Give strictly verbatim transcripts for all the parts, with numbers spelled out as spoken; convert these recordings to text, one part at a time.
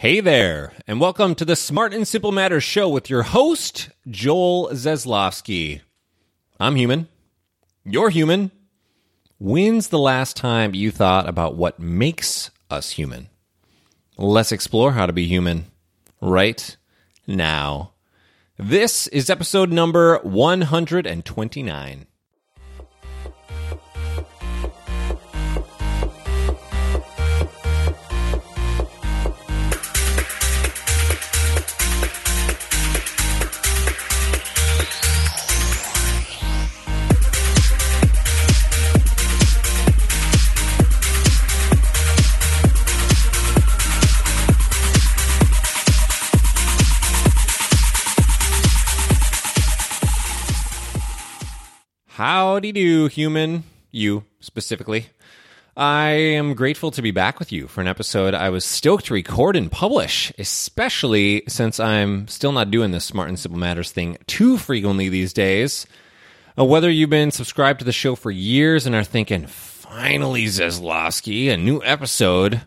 Hey there, and welcome to the Smart and Simple Matters show with your host, Joel Zaslofsky. I'm human. You're human. When's the last time you thought about what makes us human? Let's explore how to be human right now. This is episode number one twenty-nine. Howdy do, human, you specifically. I am grateful to be back with you for an episode I was stoked to record and publish, especially since I'm still not doing this Smart and Simple Matters thing too frequently these days. Whether you've been subscribed to the show for years and are thinking, finally, Zaslofsky, a new episode,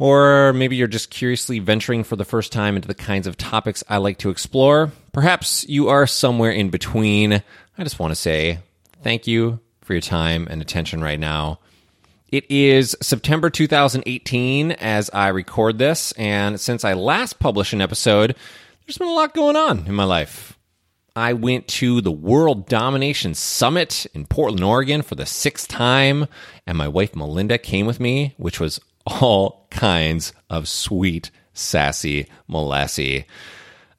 or maybe you're just curiously venturing for the first time into the kinds of topics I like to explore, perhaps you are somewhere in between. I just want to say thank you for your time and attention right now. It is September two thousand eighteen as I record this, and since I last published an episode, there's been a lot going on in my life. I went to the World Domination Summit in Portland, Oregon for the sixth time, and my wife Melinda came with me, which was all kinds of sweet, sassy molassy.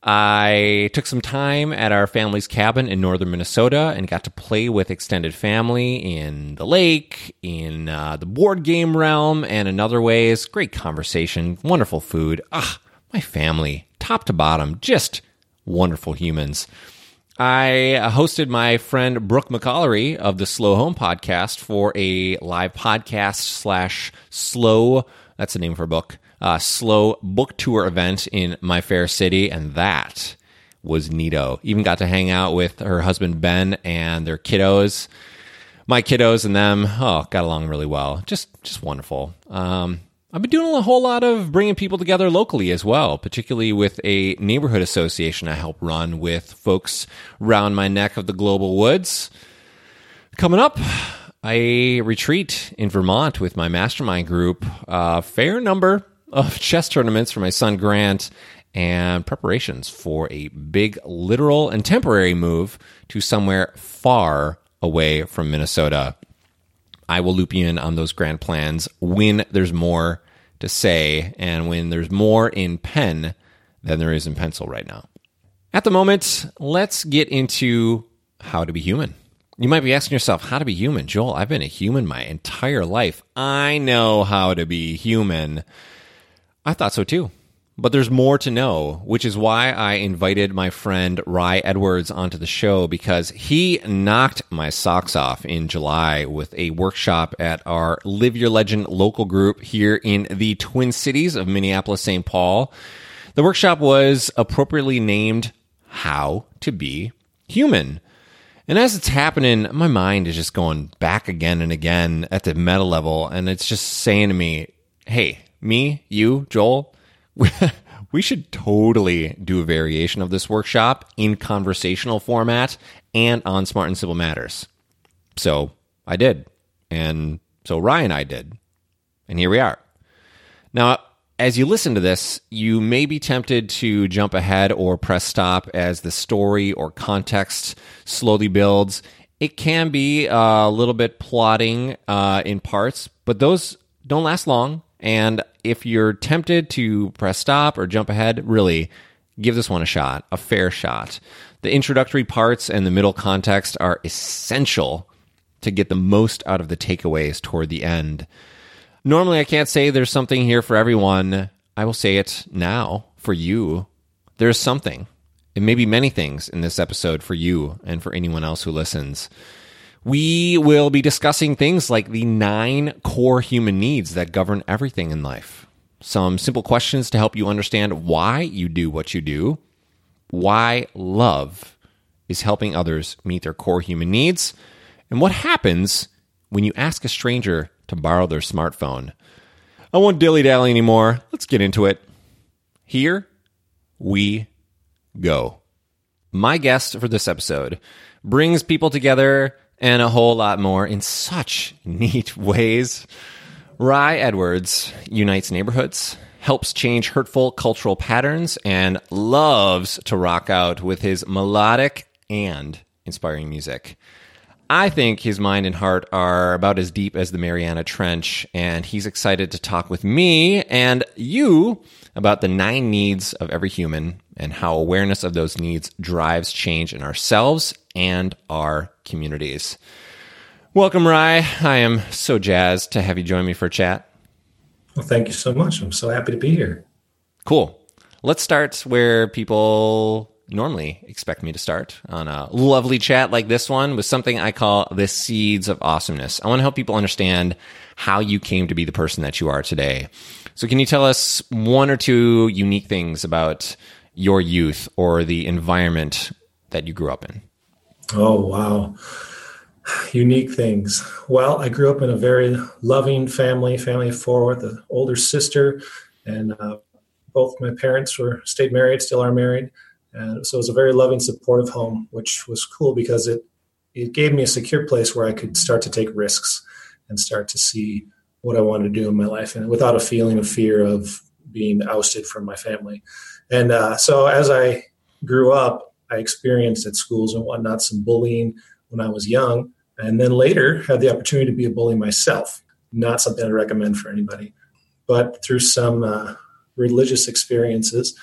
I took some time at our family's cabin in northern Minnesota and got to play with extended family in the lake, in uh, the board game realm, and in other ways. Great conversation, wonderful food. Ah, my family, top to bottom, just wonderful humans. I hosted my friend Brooke McCullery of the Slow Home Podcast for a live podcast slash slow, that's the name of her book, Uh, slow book tour event in my fair city, and that was neato. Even got to hang out with her husband, Ben, and their kiddos. My kiddos and them, oh, got along really well. Just just wonderful. Um, I've been doing a whole lot of bringing people together locally as well, particularly with a neighborhood association I help run with folks around my neck of the Global Woods. Coming up, a retreat in Vermont with my mastermind group. Uh, fair number of chess tournaments for my son Grant, and preparations for a big literal and temporary move to somewhere far away from Minnesota. I will loop you in on those grand plans when there's more to say and when there's more in pen than there is in pencil right now. At the moment, let's get into how to be human. You might be asking yourself, how to be human? Joel, I've been a human my entire life. I know how to be human. I thought so too, but there's more to know, which is why I invited my friend Rye Edwards onto the show, because he knocked my socks off in July with a workshop at our Live Your Legend local group here in the Twin Cities of Minneapolis, Saint Paul. The workshop was appropriately named How to Be Human. And as it's happening, my mind is just going back again and again at the meta level, and it's just saying to me, hey, me, you, Joel, we should totally do a variation of this workshop in conversational format and on Smart and Simple Matters. So I did. And so Ryan and I did. And here we are. Now, as you listen to this, you may be tempted to jump ahead or press stop as the story or context slowly builds. It can be a little bit plotting uh, in parts, but those don't last long. And if you're tempted to press stop or jump ahead, really give this one a shot, a fair shot. The introductory parts and the middle context are essential to get the most out of the takeaways toward the end. Normally, I can't say there's something here for everyone. I will say it now for you. There's something. It may be many things in this episode for you and for anyone else who listens. We will be discussing things like the nine core human needs that govern everything in life. Some simple questions to help you understand why you do what you do, why love is helping others meet their core human needs, and what happens when you ask a stranger to borrow their smartphone. I won't dilly-dally anymore. Let's get into it. Here we go. My guest for this episode brings people together and a whole lot more in such neat ways. Rye Edwards unites neighborhoods, helps change hurtful cultural patterns, and loves to rock out with his melodic and inspiring music. I think his mind and heart are about as deep as the Mariana Trench, and he's excited to talk with me and you about the nine needs of every human and how awareness of those needs drives change in ourselves and our communities. Welcome, Rye. I am so jazzed to have you join me for a chat. Well, thank you so much. I'm so happy to be here. Cool. Let's start where people normally expect me to start on a lovely chat like this one with something I call the seeds of awesomeness. I want to help people understand how you came to be the person that you are today. So can you tell us one or two unique things about your youth or the environment that you grew up in? Oh, wow. Unique things. Well, I grew up in a very loving family, family of four with an older sister, and uh, both my parents were stayed married, still are married. And so it was a very loving, supportive home, which was cool because it, it gave me a secure place where I could start to take risks and start to see what I wanted to do in my life, and without a feeling of fear of being ousted from my family. And uh, so as I grew up, I experienced at schools and whatnot some bullying when I was young, and then later had the opportunity to be a bully myself. Not something I recommend for anybody. But through some uh, religious experiences,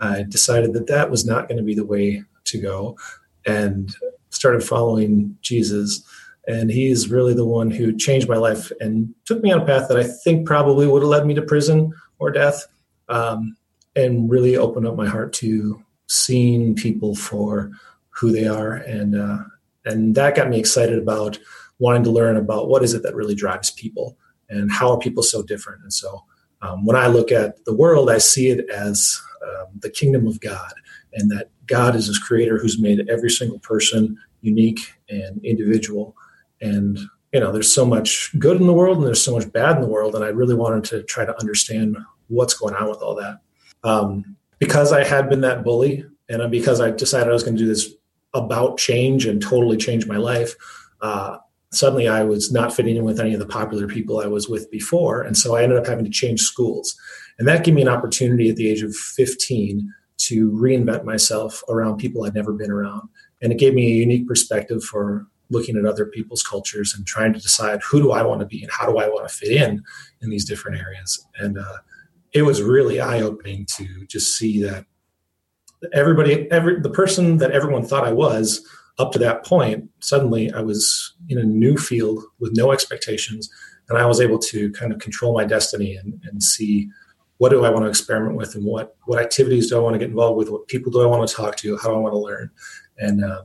I decided that that was not going to be the way to go and started following Jesus. And he is really the one who changed my life and took me on a path that I think probably would have led me to prison or death, um, and really opened up my heart to seeing people for who they are. And uh, and that got me excited about wanting to learn about what is it that really drives people and how are people so different. And so um, when I look at the world, I see it as Um, the kingdom of God, and that God is his creator who's made every single person unique and individual. And, you know, there's so much good in the world and there's so much bad in the world. And I really wanted to try to understand what's going on with all that. Um, because I had been that bully, and because I decided I was going to do this about change and totally change my life, uh, suddenly I was not fitting in with any of the popular people I was with before. And so I ended up having to change schools. And that gave me an opportunity at the age of fifteen to reinvent myself around people I'd never been around. And it gave me a unique perspective for looking at other people's cultures and trying to decide, who do I want to be and how do I want to fit in in these different areas. And uh, it was really eye-opening to just see that everybody, every the person that everyone thought I was up to that point, suddenly I was in a new field with no expectations, and I was able to kind of control my destiny and, and see what do I want to experiment with, and what, what activities do I want to get involved with? What people do I want to talk to? How do I want to learn? And um,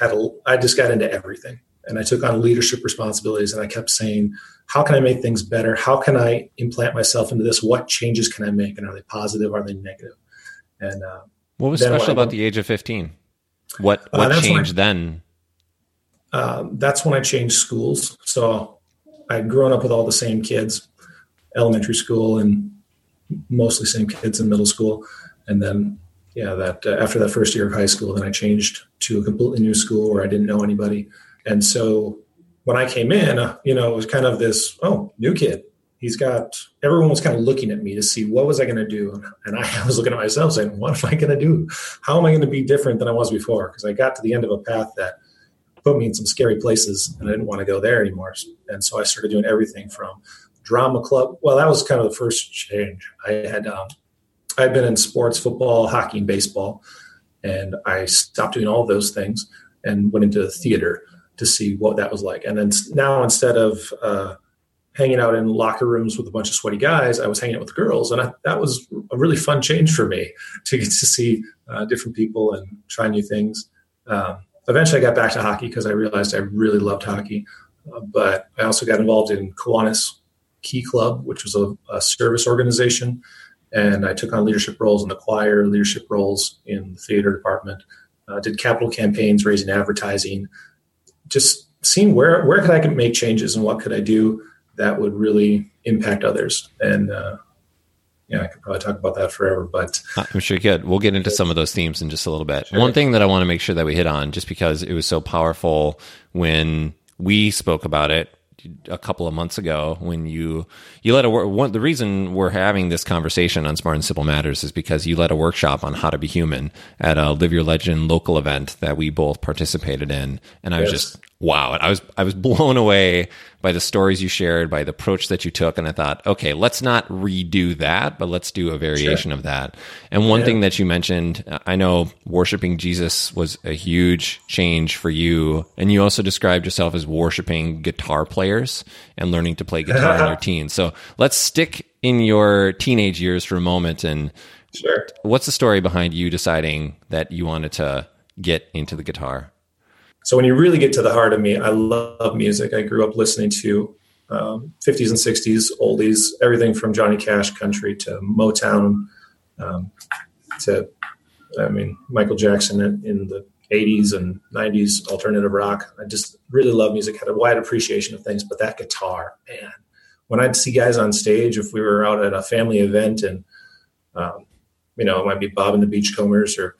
had a, I just got into everything, and I took on leadership responsibilities, and I kept saying, how can I make things better? How can I implant myself into this? What changes can I make? And are they positive? Are they negative? And uh, what was special about the age of fifteen? What what uh, changed when I, then? Uh, that's when I changed schools. So I'd grown up with all the same kids, elementary school, and mostly same kids in middle school. And then, yeah, that uh, after that first year of high school, then I changed to a completely new school where I didn't know anybody. And so when I came in, uh, you know, it was kind of this, oh, new kid. He's got, everyone was kind of looking at me to see what was I going to do. And I was looking at myself saying, what am I going to do? How am I going to be different than I was before? Because I got to the end of a path that put me in some scary places, and I didn't want to go there anymore. And so I started doing everything from drama club. Well, that was kind of the first change. I had, um, I'd been in sports, football, hockey, and baseball, and I stopped doing all of those things and went into the theater to see what that was like. And then now instead of, uh, hanging out in locker rooms with a bunch of sweaty guys, I was hanging out with girls. And I, that was a really fun change for me to get to see uh, different people and try new things. Um, eventually, I got back to hockey because I realized I really loved hockey. Uh, but I also got involved in Kiwanis Key Club, which was a, a service organization. And I took on leadership roles in the choir, leadership roles in the theater department, uh, did capital campaigns, raising advertising, just seeing where, where could I make changes and what could I do that would really impact others. And, uh, yeah, I could probably talk about that forever, but I'm sure you could. We'll get into some of those themes in just a little bit. Sure. One thing that I want to make sure that we hit on, just because it was so powerful when we spoke about it a couple of months ago, when you, you led a one, the reason we're having this conversation on Smart and Simple Matters is because you led a workshop on how to be human at a Live Your Legend local event that we both participated in. And I yes. was just, wow. I was, I was blown away by the stories you shared, by the approach that you took. And I thought, okay, let's not redo that, but let's do a variation sure. of that. And one yeah. thing that you mentioned, I know worshiping Jesus was a huge change for you. And you also described yourself as worshiping guitar players and learning to play guitar in your teens. So let's stick in your teenage years for a moment. And sure. what's the story behind you deciding that you wanted to get into the guitar? So when you really get to the heart of me, I love music. I grew up listening to um, fifties and sixties, oldies, everything from Johnny Cash country to Motown um, to, I mean, Michael Jackson in the eighties and nineties, alternative rock. I just really love music, had a wide appreciation of things, but that guitar, man. When I'd see guys on stage, if we were out at a family event and, um, you know, it might be Bob and the Beachcombers or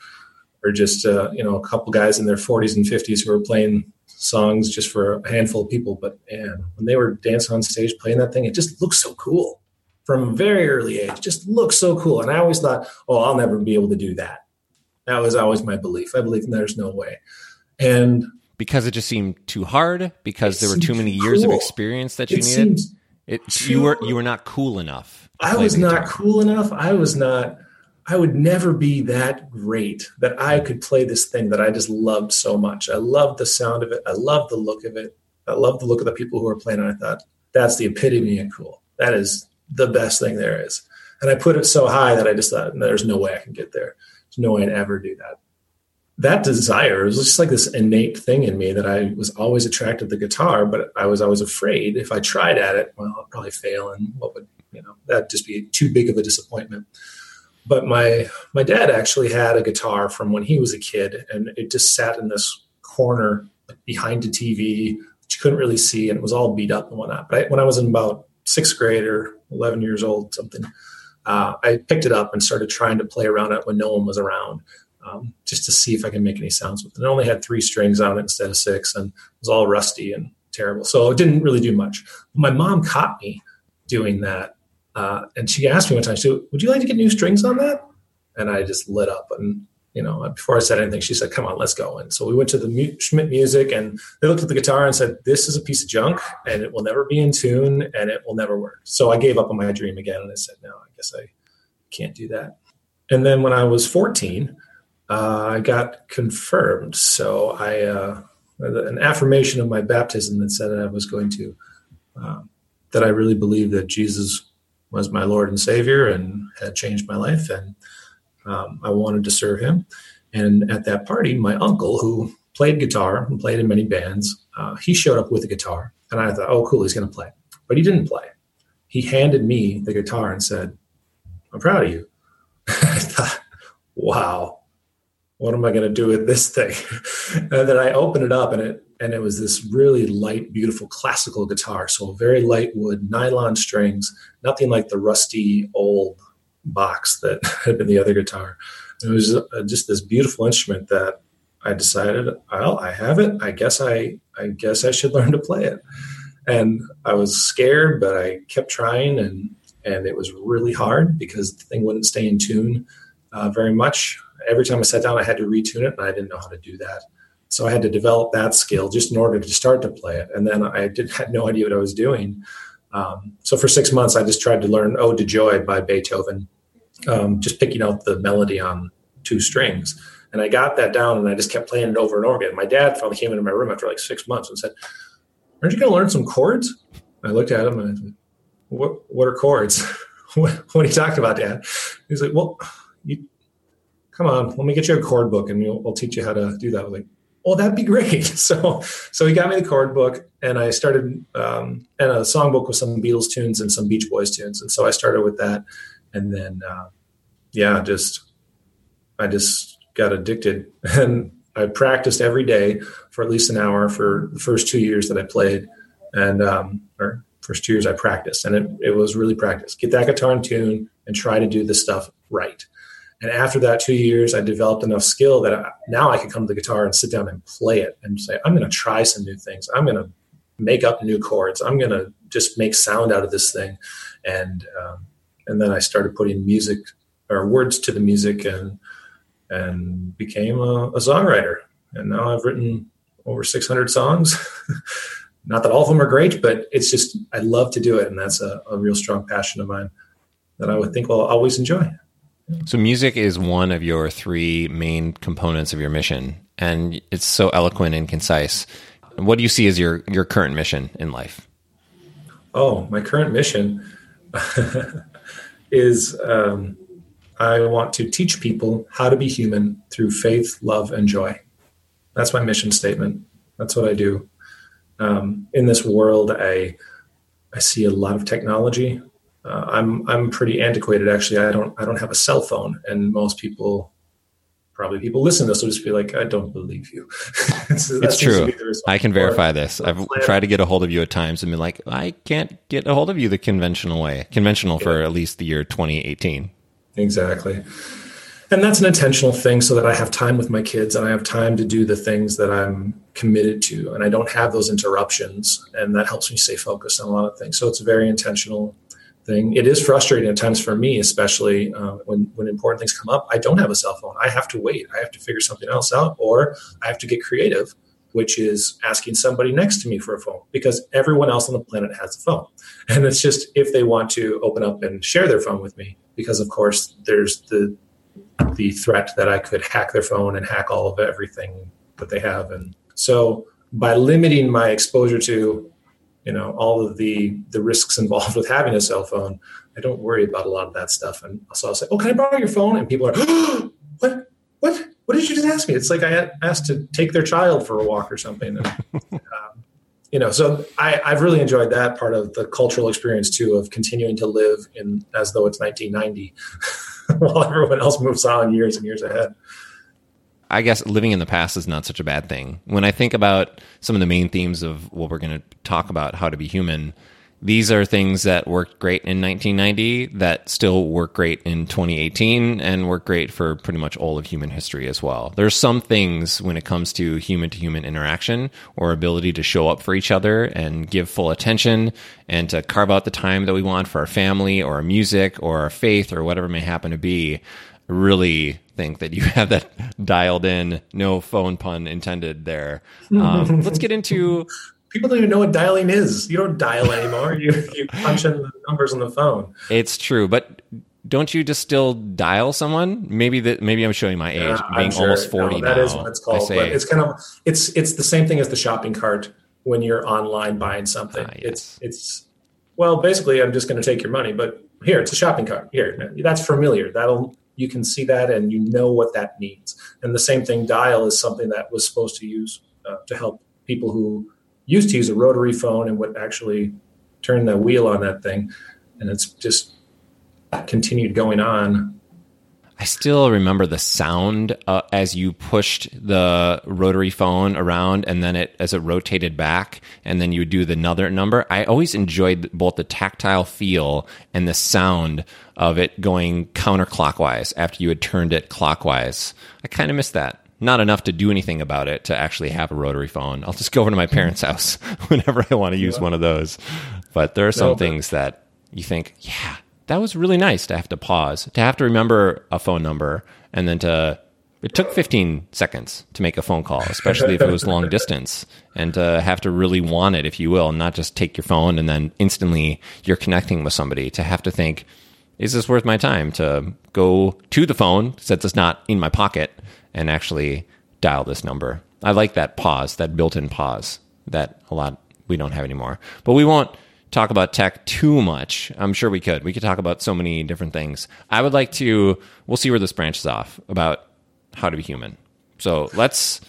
or just, uh, you know, a couple guys in their forties and fifties who were playing songs just for a handful of people. But man, when they were dancing on stage, playing that thing, it just looked so cool from a very early age. Just looked so cool. And I always thought, oh, I'll never be able to do that. That was always my belief. I believe there's no way. And because it just seemed too hard, because there were too many cool. years of experience that you it needed. It, too, you were, you were not cool enough. I was not cool enough. I was not, I would never be that great that I could play this thing that I just loved so much. I loved the sound of it. I loved the look of it. I loved the look of the people who were playing. And I thought, that's the epitome of cool. That is the best thing there is. And I put it so high that I just thought, there's no way I can get there. There's no way I'd ever do that. That desire was just like this innate thing in me that I was always attracted to the guitar, but I was always afraid if I tried at it, well, I'd probably fail. And what would, you know, that'd just be too big of a disappointment. But my my dad actually had a guitar from when he was a kid, and it just sat in this corner behind the T V that you couldn't really see, and it was all beat up and whatnot. But I, when I was in about sixth grade or eleven years old, something, uh, I picked it up and started trying to play around it when no one was around, um, just to see if I could make any sounds with it. And it only had three strings on it instead of six, and it was all rusty and terrible. So it didn't really do much. My mom caught me doing that. Uh, and she asked me one time, she said, would you like to get new strings on that? And I just lit up. And, you know, before I said anything, she said, come on, let's go. And so we went to the mu- Schmidt Music, and they looked at the guitar and said, this is a piece of junk, and it will never be in tune, and it will never work. So I gave up on my dream again. And I said, no, I guess I can't do that. And then when I was fourteen, uh, I got confirmed. So I, uh, an affirmation of my baptism that said I was going to, uh, that I really believed that Jesus was my Lord and Savior and had changed my life. And um, I wanted to serve him. And at that party, my uncle, who played guitar and played in many bands, uh, he showed up with a guitar. And I thought, oh, cool, he's going to play. But he didn't play. He handed me the guitar and said, I'm proud of you. I thought, wow, what am I going to do with this thing? And then I opened it up, and it and it was this really light, beautiful classical guitar. So very light wood, nylon strings, nothing like the rusty old box that had been the other guitar. It was just this beautiful instrument that I decided, well, I have it. I guess I, I guess I should learn to play it. And I was scared, but I kept trying, and, and it was really hard because the thing wouldn't stay in tune uh, very much. Every time I sat down, I had to retune it, and I didn't know how to do that. So I had to develop that skill just in order to start to play it. And then I did, had no idea what I was doing. Um, so for six months, I just tried to learn Ode to Joy by Beethoven, um, just picking out the melody on two strings. And I got that down, and I just kept playing it over and over again. My dad finally came into my room after like six months and said, aren't you going to learn some chords? And I looked at him, and I said, what, what are chords? what, what are you talking about, Dad? He's like, well, you, come on, let me get you a chord book, and we'll, we'll teach you how to do that. I was like, well, that'd be great. So, so he got me the chord book, and I started, um, and a songbook with some Beatles tunes and some Beach Boys tunes. And so I started with that. And then, uh, yeah, just, I just got addicted, and I practiced every day for at least an hour for the first two years that I played. And, um, or first two years I practiced, and it, it was really practice. Get that guitar in tune and try to do this stuff right. And after that two years, I developed enough skill that I, now I could come to the guitar and sit down and play it and say, I'm going to try some new things. I'm going to make up new chords. I'm going to just make sound out of this thing. And, um, and then I started putting music or words to the music and, and became a, a songwriter. And now I've written over six hundred songs. Not that all of them are great, but it's just, I love to do it. And that's a, a real strong passion of mine that I would think I'll always enjoy. So music is one of your three main components of your mission, and it's so eloquent and concise. What do you see as your, your current mission in life? Oh, my current mission is um, I want to teach people how to be human through faith, love, and joy. That's my mission statement. That's what I do. Um, in this world, I I see a lot of technology. Uh, I'm I'm pretty antiquated, actually. I don't I don't have a cell phone, and most people, probably people listen to this, will just be like, I don't believe you. so it's true. I can verify or, this. I've tried to get a hold of you at times and been like, I can't get a hold of you the conventional way. Conventional yeah. For at least the year twenty eighteen. Exactly. And that's an intentional thing so that I have time with my kids and I have time to do the things that I'm committed to, and I don't have those interruptions, and that helps me stay focused on a lot of things. So it's a very intentional thing. It is frustrating at times for me, especially uh, when, when important things come up. I don't have a cell phone. I have to wait. I have to figure something else out, or I have to get creative, which is asking somebody next to me for a phone, because everyone else on the planet has a phone. And it's just if they want to open up and share their phone with me, because, of course, there's the the threat that I could hack their phone and hack all of everything that they have. And so by limiting my exposure to, you know, all of the, the risks involved with having a cell phone, I don't worry about a lot of that stuff. And so I'll say, oh, can I borrow your phone? And people are, oh, what, what, what did you just ask me? It's like I asked to take their child for a walk or something. And, um, you know, so I, I've really enjoyed that part of the cultural experience too, of continuing to live in as though it's nineteen ninety while everyone else moves on years and years ahead. I guess living in the past is not such a bad thing. When I think about some of the main themes of what we're going to talk about, how to be human, these are things that worked great in nineteen ninety that still work great in twenty eighteen and work great for pretty much all of human history as well. There's some things when it comes to human-to-human interaction or ability to show up for each other and give full attention and to carve out the time that we want for our family or our music or our faith or whatever may happen to be. I really think that you have that dialed in, no phone pun intended there. Um, let's get into... People don't even know what dialing is. You don't dial anymore. you you punch in the numbers on the phone. It's true, but don't you just still dial someone? Maybe that. Maybe I'm showing my age, yeah, being sure. almost forty no, that now. That is what it's called. But it's kind of it's it's the same thing as the shopping cart when you're online buying something. Ah, yes. It's it's well, basically, I'm just going to take your money. But here, it's a shopping cart. Here, that's familiar. That'll you can see that, and you know what that means. And the same thing, dial is something that was supposed to use uh, to help people who used to use a rotary phone and would actually turn the wheel on that thing. And it's just continued going on. I still remember the sound uh, as you pushed the rotary phone around and then it as it rotated back and then you would do the another number. I always enjoyed both the tactile feel and the sound of it going counterclockwise after you had turned it clockwise. I kind of miss that. Not enough to do anything about it to actually have a rotary phone. I'll just go over to my parents' house whenever I want to use yeah. one of those. But there are some no, things that you think, yeah, that was really nice to have to pause, to have to remember a phone number, and then to, it took fifteen seconds to make a phone call, especially if it was long distance, and to have to really want it, if you will, and not just take your phone and then instantly you're connecting with somebody, to have to think, is this worth my time to go to the phone, since it's not in my pocket, and actually dial this number? I like that pause, that built-in pause that a lot we don't have anymore. But we won't talk about tech too much. I'm sure we could. We could talk about so many different things. I would like to, we'll see where this branches off about how to be human. So let's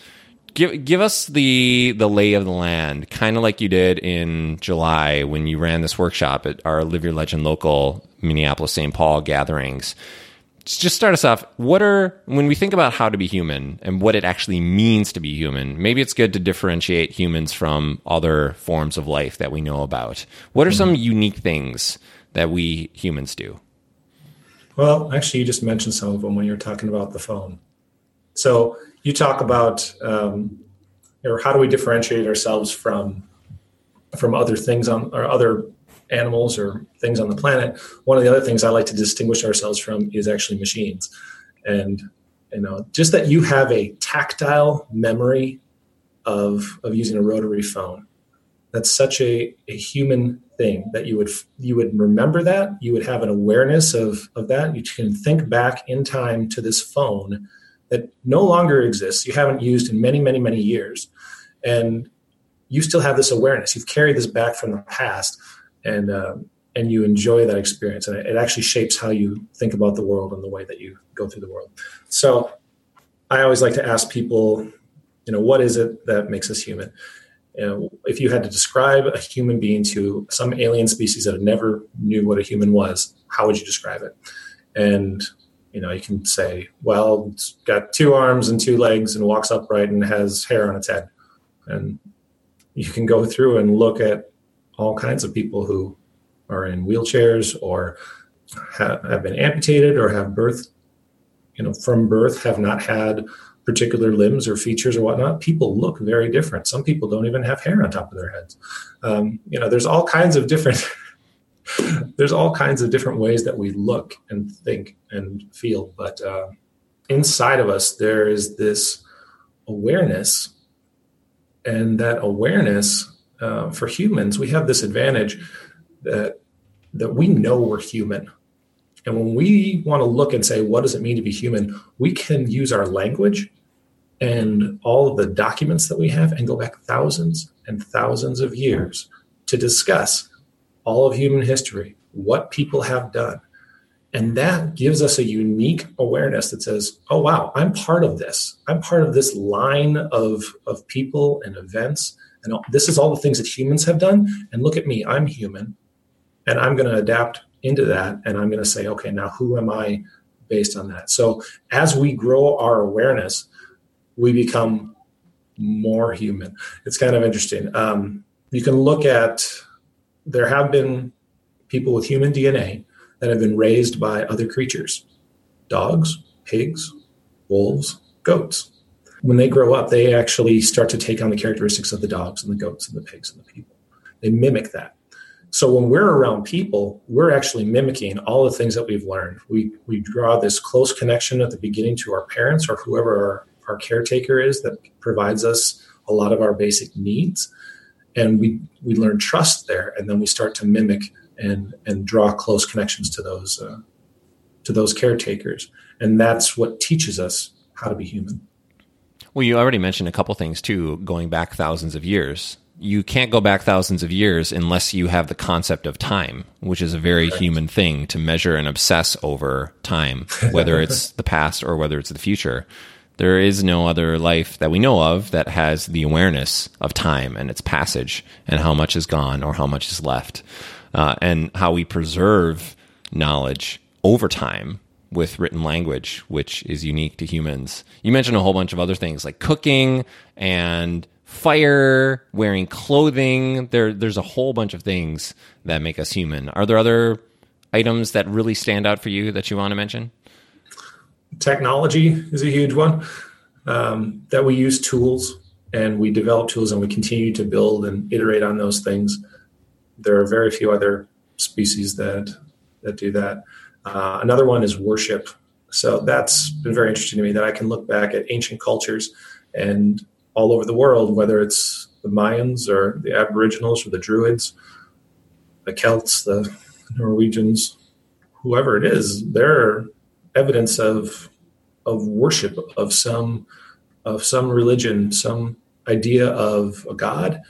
give give us the the lay of the land, kind of like you did in July when you ran this workshop at our Live Your Legend local Minneapolis Saint Paul gatherings. just start us off. What are, when we think about how to be human and what it actually means to be human, maybe it's good to differentiate humans from other forms of life that we know about. What are mm-hmm. some unique things that we humans do? Well, actually, you just mentioned some of them when you were talking about the phone. So you talk about, um, or how do we differentiate ourselves from from other things on or other animals or things on the planet? One of the other things I like to distinguish ourselves from is actually machines. And, you know, just that you have a tactile memory of of using a rotary phone. That's such a, a human thing that you would you would remember that. You would have an awareness of, of that. You can think back in time to this phone that no longer exists. You haven't used in many, many, many years. And you still have this awareness. You've carried this back from the past. And um, and you enjoy that experience, and it actually shapes how you think about the world and the way that you go through the world. So I always like to ask people, you know, what is it that makes us human? You know, if you had to describe a human being to some alien species that never knew what a human was, how would you describe it? And, you know, you can say, well, it's got two arms and two legs and walks upright and has hair on its head. And you can go through and look at all kinds of people who are in wheelchairs or have, have been amputated or have birth, you know, from birth have not had particular limbs or features or whatnot. People look very different. Some people don't even have hair on top of their heads. Um, you know, there's all kinds of different, there's all kinds of different ways that we look and think and feel. But uh, inside of us, there is this awareness, and that awareness Uh, for humans, we have this advantage that that we know we're human. And when we want to look and say, what does it mean to be human? We can use our language and all of the documents that we have and go back thousands and thousands of years to discuss all of human history, what people have done. And that gives us a unique awareness that says, oh, wow, I'm part of this. I'm part of this line of, of people and events. And this is all the things that humans have done. And look at me, I'm human. And I'm going to adapt into that. And I'm going to say, okay, now who am I based on that? So as we grow our awareness, we become more human. It's kind of interesting. Um, you can look at, there have been people with human D N A that have been raised by other creatures, dogs, pigs, wolves, goats. When they grow up, they actually start to take on the characteristics of the dogs and the goats and the pigs and the people. They mimic that. So when we're around people, we're actually mimicking all the things that we've learned. We we draw this close connection at the beginning to our parents or whoever our, our caretaker is that provides us a lot of our basic needs. And we, we learn trust there, and then we start to mimic and and draw close connections to those uh, to those caretakers. And that's what teaches us how to be human. Well, you already mentioned a couple things, too, going back thousands of years. You can't go back thousands of years unless you have the concept of time, which is a very Correct. Human thing to measure and obsess over time, whether it's the past or whether it's the future. There is no other life that we know of that has the awareness of time and its passage and how much is gone or how much is left, uh, and how we preserve knowledge over time with written language, which is unique to humans. You mentioned a whole bunch of other things like cooking and fire, wearing clothing. There, there's a whole bunch of things that make us human. Are there other items that really stand out for you that you want to mention? Technology is a huge one, um, that we use tools and we develop tools and we continue to build and iterate on those things. There are very few other species that that do that. Uh, another one is worship. So that's been very interesting to me that I can look back at ancient cultures and all over the world, whether it's the Mayans or the Aboriginals or the Druids, the Celts, the Norwegians, whoever it is, they're evidence of of worship of some of some religion, some idea of a god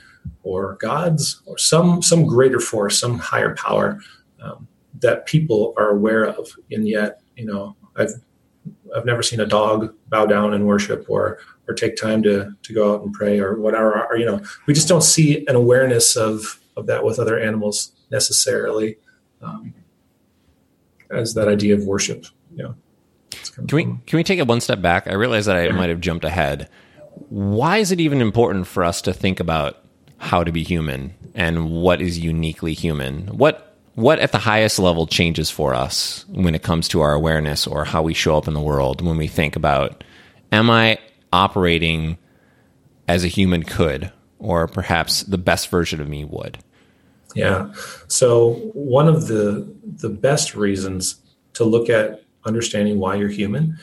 or gods or some some greater force, some higher power. Um, that people are aware of. And yet, you know, I've, I've never seen a dog bow down and worship or, or take time to, to go out and pray or whatever, or, you know, we just don't see an awareness of, of that with other animals necessarily, um, as that idea of worship, you know. comes can we, from. Can we take it one step back? I realize that I might have jumped ahead. Why is it even important for us to think about how to be human and what is uniquely human? What what at the highest level changes for us when it comes to our awareness or how we show up in the world when we think about, am I operating as a human could, or perhaps the best version of me would? Yeah. So one of the the best reasons to look at understanding why you're human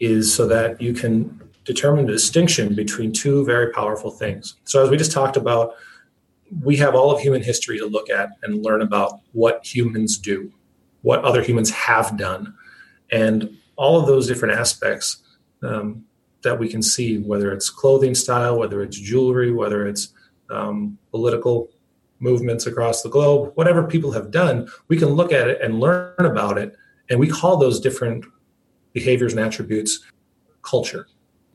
is so that you can determine the distinction between two very powerful things. So as we just talked about, we have all of human history to look at and learn about what humans do, what other humans have done, and all of those different aspects um, that we can see, whether it's clothing style, whether it's jewelry, whether it's um, political movements across the globe, whatever people have done, we can look at it and learn about it. And we call those different behaviors and attributes culture.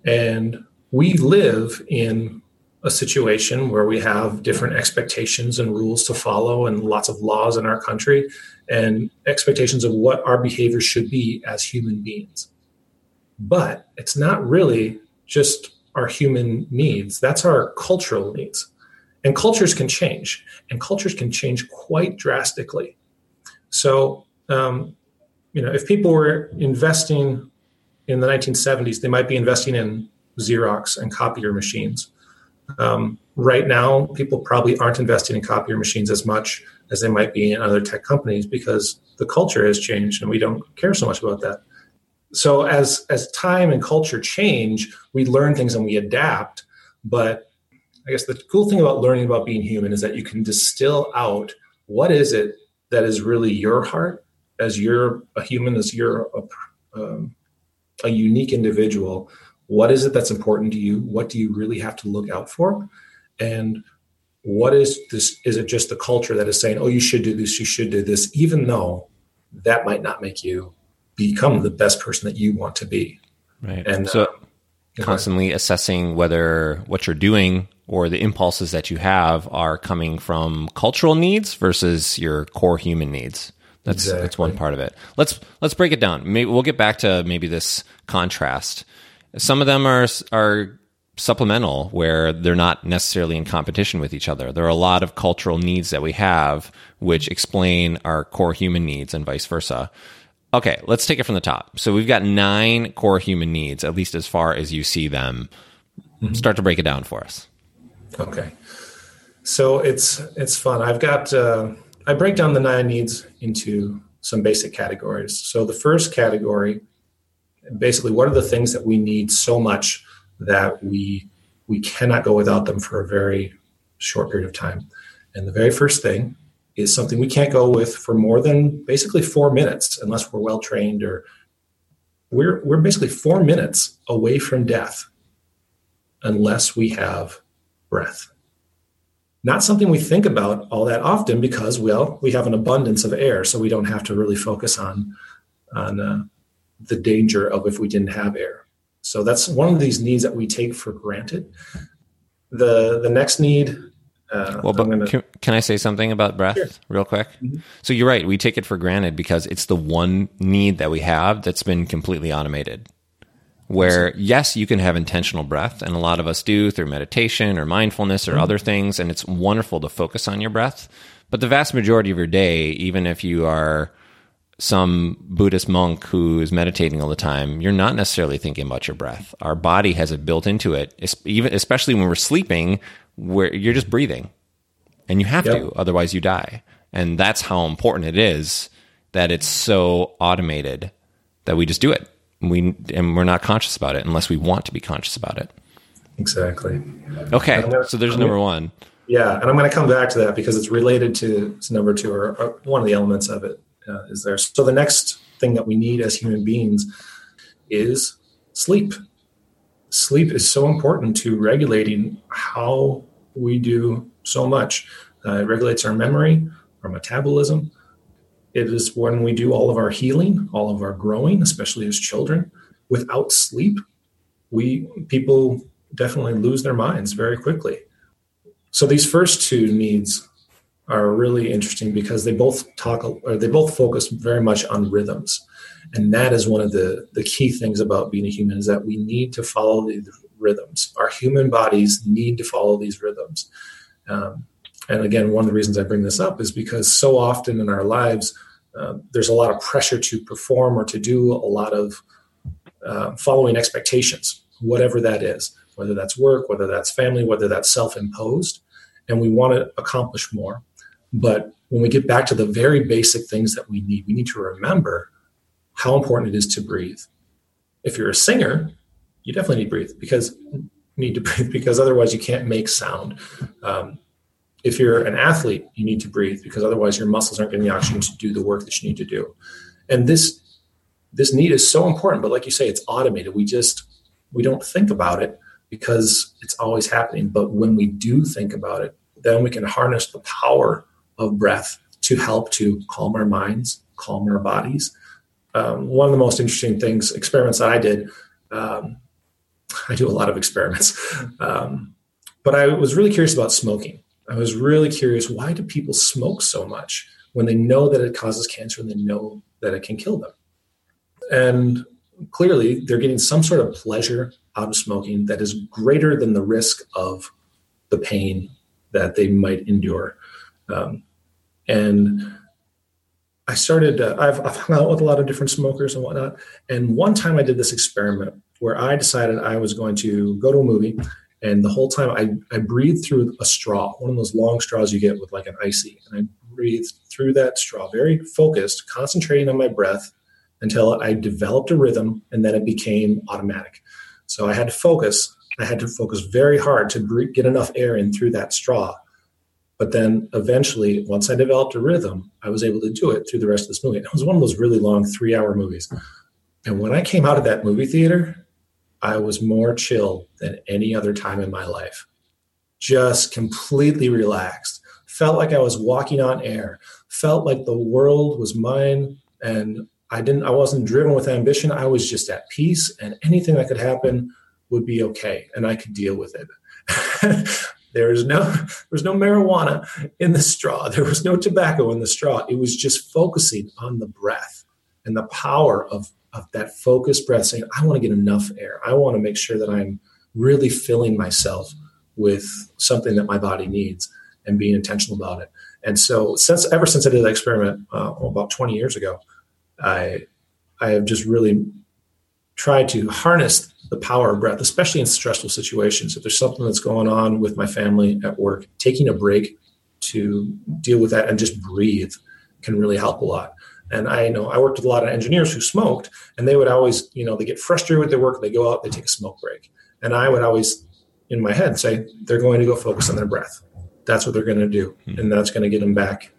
And we live in a situation where we have different expectations and rules to follow and lots of laws in our country and expectations of what our behavior should be as human beings. But it's not really just our human needs. That's our cultural needs. And cultures can change, and cultures can change quite drastically. So, um, you know, if people were investing in the nineteen seventies, they might be investing in Xerox and copier machines. Um, right now, people probably aren't investing in copier machines as much as they might be in other tech companies because the culture has changed and we don't care so much about that. So as, as time and culture change, we learn things and we adapt, but I guess the cool thing about learning about being human is that you can distill out what is it that is really your heart as you're a human, as you're a, um, a unique individual. What is it that's important to you? What do you really have to look out for? And what is this? Is it just the culture that is saying, oh, you should do this, you should do this, even though that might not make you become the best person that you want to be. Right. And so uh, constantly okay. assessing whether what you're doing or the impulses that you have are coming from cultural needs versus your core human needs. That's exactly. that's one part of it. Let's let's break it down. Maybe we'll get back to maybe this contrast. Some of them are are supplemental, where they're not necessarily in competition with each other. There are a lot of cultural needs that we have which explain our core human needs and vice versa. Okay, let's take it from the top. So we've got nine core human needs, at least as far as you see them. Mm-hmm. Start to break it down for us. Okay. So it's, it's fun. I've got, uh, I break down the nine needs into some basic categories. So the first category, basically, what are the things that we need so much that we, we cannot go without them for a very short period of time? And the very first thing is something we can't go with for more than basically four minutes, unless we're well-trained, or we're, we're basically four minutes away from death, unless we have breath. Not something we think about all that often because, well, we have an abundance of air, so we don't have to really focus on, on uh, the danger of if we didn't have air. So that's one of these needs that we take for granted. The, the next need... Uh, well, but gonna... can, can I say something about breath sure. real quick? Mm-hmm. So you're right. We take it for granted because it's the one need that we have that's been completely automated. Where, yes, you can have intentional breath, and a lot of us do through meditation or mindfulness or mm-hmm. other things, and it's wonderful to focus on your breath. But the vast majority of your day, even if you are some Buddhist monk who is meditating all the time, you're not necessarily thinking about your breath. Our body has it built into it, even especially when we're sleeping, where you're just breathing, and you have yep. to, otherwise you die. And that's how important it is that it's so automated that we just do it. We and we're not conscious about it unless we want to be conscious about it. Exactly. Okay, gonna, so there's I'm number gonna, one. Yeah, and I'm going to come back to that because it's related to, to number two, or, or one of the elements of it uh, is there. So the next thing that we need as human beings is sleep. Sleep is so important to regulating how we do so much. Uh, it regulates our memory, our metabolism. It is when we do all of our healing, all of our growing, especially as children. Without sleep, we people definitely lose their minds very quickly. So these first two needs are really interesting because they both talk, or they both focus very much on rhythms. And that is one of the, the key things about being a human, is that we need to follow the rhythms. Our human bodies need to follow these rhythms. Um, and again, one of the reasons I bring this up is because so often in our lives, uh, there's a lot of pressure to perform or to do a lot of uh, following expectations, whatever that is, whether that's work, whether that's family, whether that's self-imposed, and we want to accomplish more. But when we get back to the very basic things that we need, we need to remember how important it is to breathe. If you're a singer, you definitely need to breathe because need to breathe because otherwise you can't make sound. Um, if you're an athlete, you need to breathe because otherwise your muscles aren't getting the oxygen to do the work that you need to do. And this this need is so important. But like you say, it's automated. We just we don't think about it because it's always happening. But when we do think about it, then we can harness the power of breath to help to calm our minds, calm our bodies. Um, one of the most interesting things, experiments that I did, um, I do a lot of experiments, um, but I was really curious about smoking. I was really curious, why do people smoke so much when they know that it causes cancer and they know that it can kill them? And clearly they're getting some sort of pleasure out of smoking that is greater than the risk of the pain that they might endure. Um, and I started, uh, I've, I've hung out with a lot of different smokers and whatnot. And one time I did this experiment where I decided I was going to go to a movie. And the whole time I, I breathed through a straw, one of those long straws you get with like an icy. And I breathed through that straw, very focused, concentrating on my breath until I developed a rhythm, and then it became automatic. So I had to focus. I had to focus very hard to breathe, get enough air in through that straw. But then eventually, once I developed a rhythm, I was able to do it through the rest of this movie. And it was one of those really long three-hour movies. And when I came out of that movie theater, I was more chill than any other time in my life. Just completely relaxed. Felt like I was walking on air. Felt like the world was mine. And I didn't. I wasn't driven with ambition. I was just at peace. And anything that could happen would be okay. And I could deal with it. There was no, there was no marijuana in the straw. There was no tobacco in the straw. It was just focusing on the breath and the power of, of that focused breath, saying, I want to get enough air. I want to make sure that I'm really filling myself with something that my body needs and being intentional about it. And so since ever since I did that experiment uh, about twenty years ago, I I have just really tried to harness the power of breath, especially in stressful situations. If there's something that's going on with my family at work, taking a break to deal with that and just breathe can really help a lot. And I know I worked with a lot of engineers who smoked, and they would always, you know, they get frustrated with their work. They go out, they take a smoke break. And I would always in my head say, they're going to go focus on their breath. That's what they're going to do. Mm-hmm. And that's going to get them back.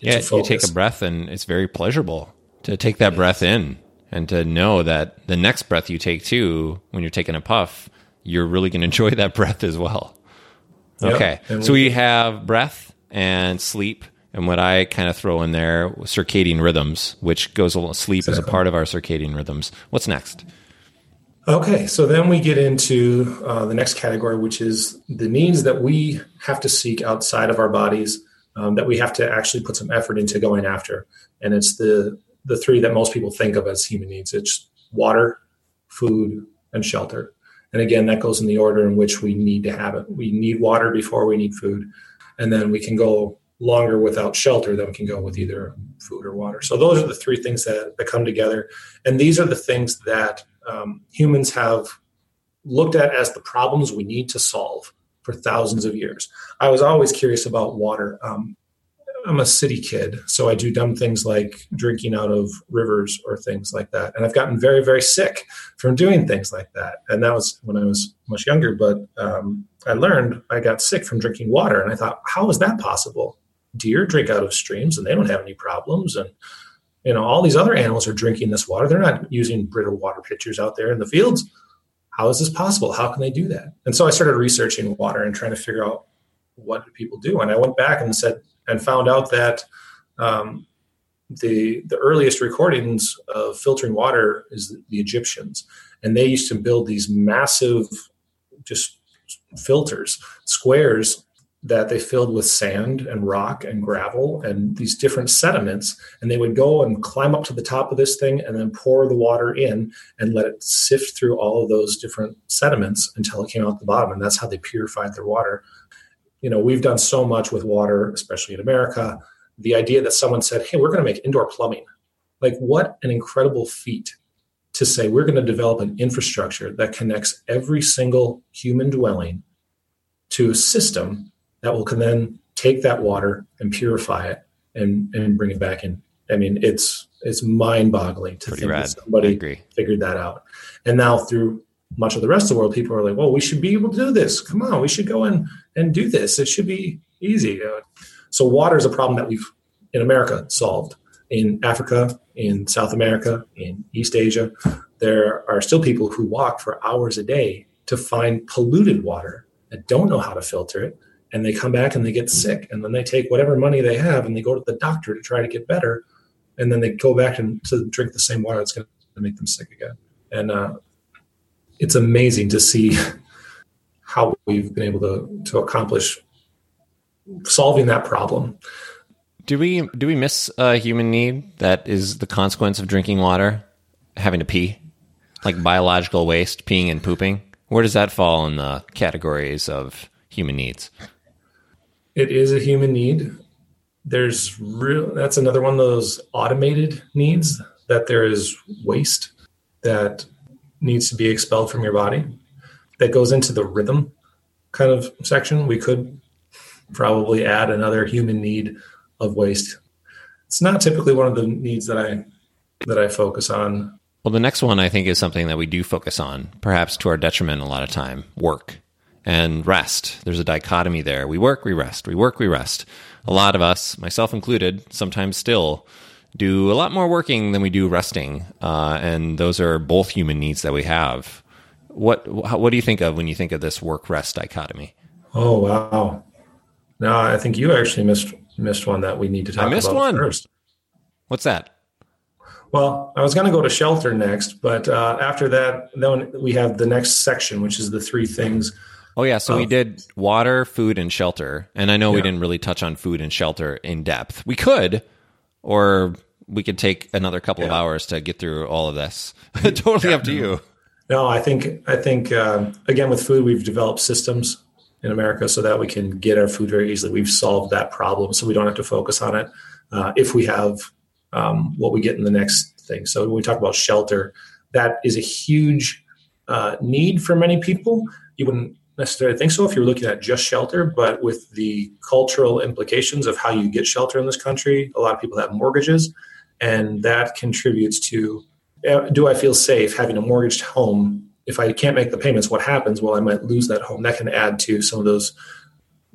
Yeah, you take a breath and it's very pleasurable to take that yes. breath in. And to know that the next breath you take too, when you're taking a puff, you're really going to enjoy that breath as well. Yep. Okay. We- so we have breath and sleep. And what I kind of throw in there, circadian rhythms, which goes along, sleep exactly. is a part of our circadian rhythms. What's next? Okay. So then we get into uh, the next category, which is the needs that we have to seek outside of our bodies, um, that we have to actually put some effort into going after. And it's the the three that most people think of as human needs. It's water, food, and shelter. And again, that goes in the order in which we need to have it. We need water before we need food. And then we can go longer without shelter than we can go with either food or water. So those are the three things that, that come together. And these are the things that um, humans have looked at as the problems we need to solve for thousands of years. I was always curious about water. Um, I'm a city kid, so I do dumb things like drinking out of rivers or things like that. And I've gotten very, very sick from doing things like that. And that was when I was much younger, but um, I learned I got sick from drinking water. And I thought, how is that possible? Deer drink out of streams and they don't have any problems. And, you know, all these other animals are drinking this water. They're not using brittle water pitchers out there in the fields. How is this possible? How can they do that? And so I started researching water and trying to figure out what do people do. And I went back and said, and found out that um, the the earliest recordings of filtering water is the Egyptians. And they used to build these massive just filters, squares that they filled with sand and rock and gravel and these different sediments. And they would go and climb up to the top of this thing and then pour the water in and let it sift through all of those different sediments until it came out the bottom. And that's how they purified their water. You know, we've done so much with water, especially in America. The idea that someone said, hey, we're going to make indoor plumbing. Like, what an incredible feat to say we're going to develop an infrastructure that connects every single human dwelling to a system that will can then take that water and purify it and, and bring it back in. I mean, it's it's mind-boggling to Pretty think rad. that somebody figured that out. And now through much of the rest of the world, people are like, well, we should be able to do this. Come on, we should go in and do this. It should be easy. So water is a problem that we've, in America, solved. In Africa, in South America, in East Asia, there are still people who walk for hours a day to find polluted water that don't know how to filter it. And they come back and they get sick. And then they take whatever money they have and they go to the doctor to try to get better. And then they go back and to drink the same water that's going to make them sick again. And uh, it's amazing to see how we've been able to, to accomplish solving that problem. Do we do we miss a human need that is the consequence of drinking water, having to pee, like biological waste, peeing and pooping? Where does that fall in the categories of human needs? It is a human need. There's real. That's another one of those automated needs, that there is waste that needs to be expelled from your body. That goes into the rhythm kind of section. We could probably add another human need of waste. It's not typically one of the needs that I that I focus on. Well, the next one I think is something that we do focus on, perhaps to our detriment a lot of time, work and rest. There's a dichotomy there. We work, we rest. We work, we rest. A lot of us, myself included, sometimes still do a lot more working than we do resting, uh, and those are both human needs that we have. What what do you think of when you think of this work-rest dichotomy? Oh, wow. No, I think you actually missed Missed one that we need to talk about. I missed about one. First. What's that? Well, I was going to go to shelter next, but uh, after that, then we have the next section, which is the three things. Oh, yeah. So um, we did water, food, and shelter. And I know yeah. we didn't really touch on food and shelter in depth. We could, or we could take another couple yeah. of hours to get through all of this. Totally yeah. up to you. No, I think, I think uh, again, with food, we've developed systems in America so that we can get our food very easily. We've solved that problem, so we don't have to focus on it uh, if we have um, what we get in the next thing. So when we talk about shelter, that is a huge uh, need for many people. You wouldn't necessarily think so if you're looking at just shelter, but with the cultural implications of how you get shelter in this country, a lot of people have mortgages, and that contributes to, uh, do I feel safe having a mortgaged home? If I can't make the payments, what happens? Well, I might lose that home. That can add to some of those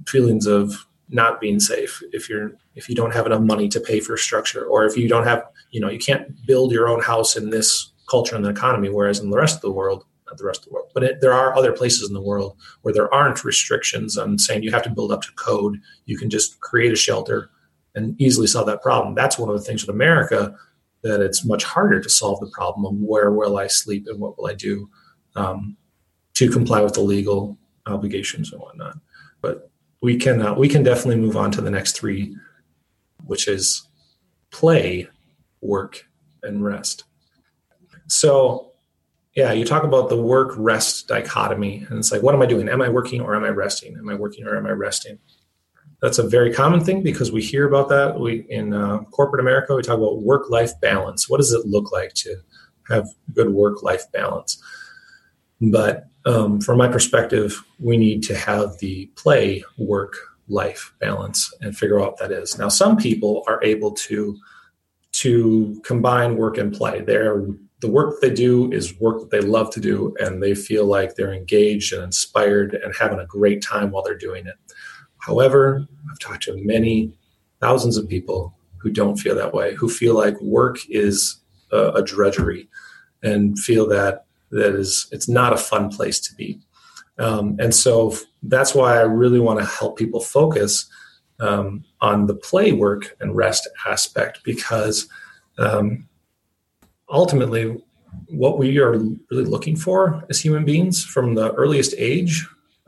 feelings of not being safe. If you're, if you don't have enough money to pay for structure, or if you don't have, you know, you can't build your own house in this culture and the economy, whereas in the rest of the world, not the rest of the world, but it, there are other places in the world where there aren't restrictions on saying you have to build up to code. You can just create a shelter and easily solve that problem. That's one of the things with America, that it's much harder to solve the problem of where will I sleep and what will I do Um, to comply with the legal obligations and whatnot. But we can uh, we can definitely move on to the next three, which is play, work, and rest. So, yeah, you talk about the work-rest dichotomy, and it's like, what am I doing? Am I working or am I resting? Am I working or am I resting? That's a very common thing because we hear about that. We in uh, corporate America, we talk about work-life balance. What does it look like to have good work-life balance? But um, from my perspective, we need to have the play, work, life balance and figure out what that is. Now, some people are able to to combine work and play. They're, the work they do is work that they love to do, and they feel like they're engaged and inspired and having a great time while they're doing it. However, I've talked to many thousands of people who don't feel that way, who feel like work is a, a drudgery and feel that That is, it's not a fun place to be. Um, and so f- that's why I really want to help people focus um, on the play, work, and rest aspect, because um, ultimately what we are really looking for as human beings from the earliest age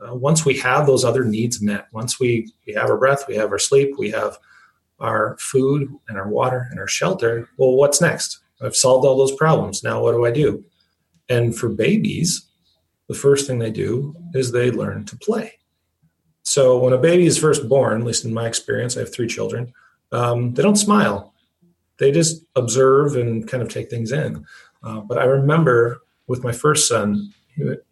uh, once we have those other needs met, once we, we have our breath, we have our sleep, we have our food and our water and our shelter, well, what's next? I've solved all those problems. Now what do I do? And for babies, the first thing they do is they learn to play. So when a baby is first born, at least in my experience, I have three children, um, they don't smile. They just observe and kind of take things in. Uh, but I remember with my first son,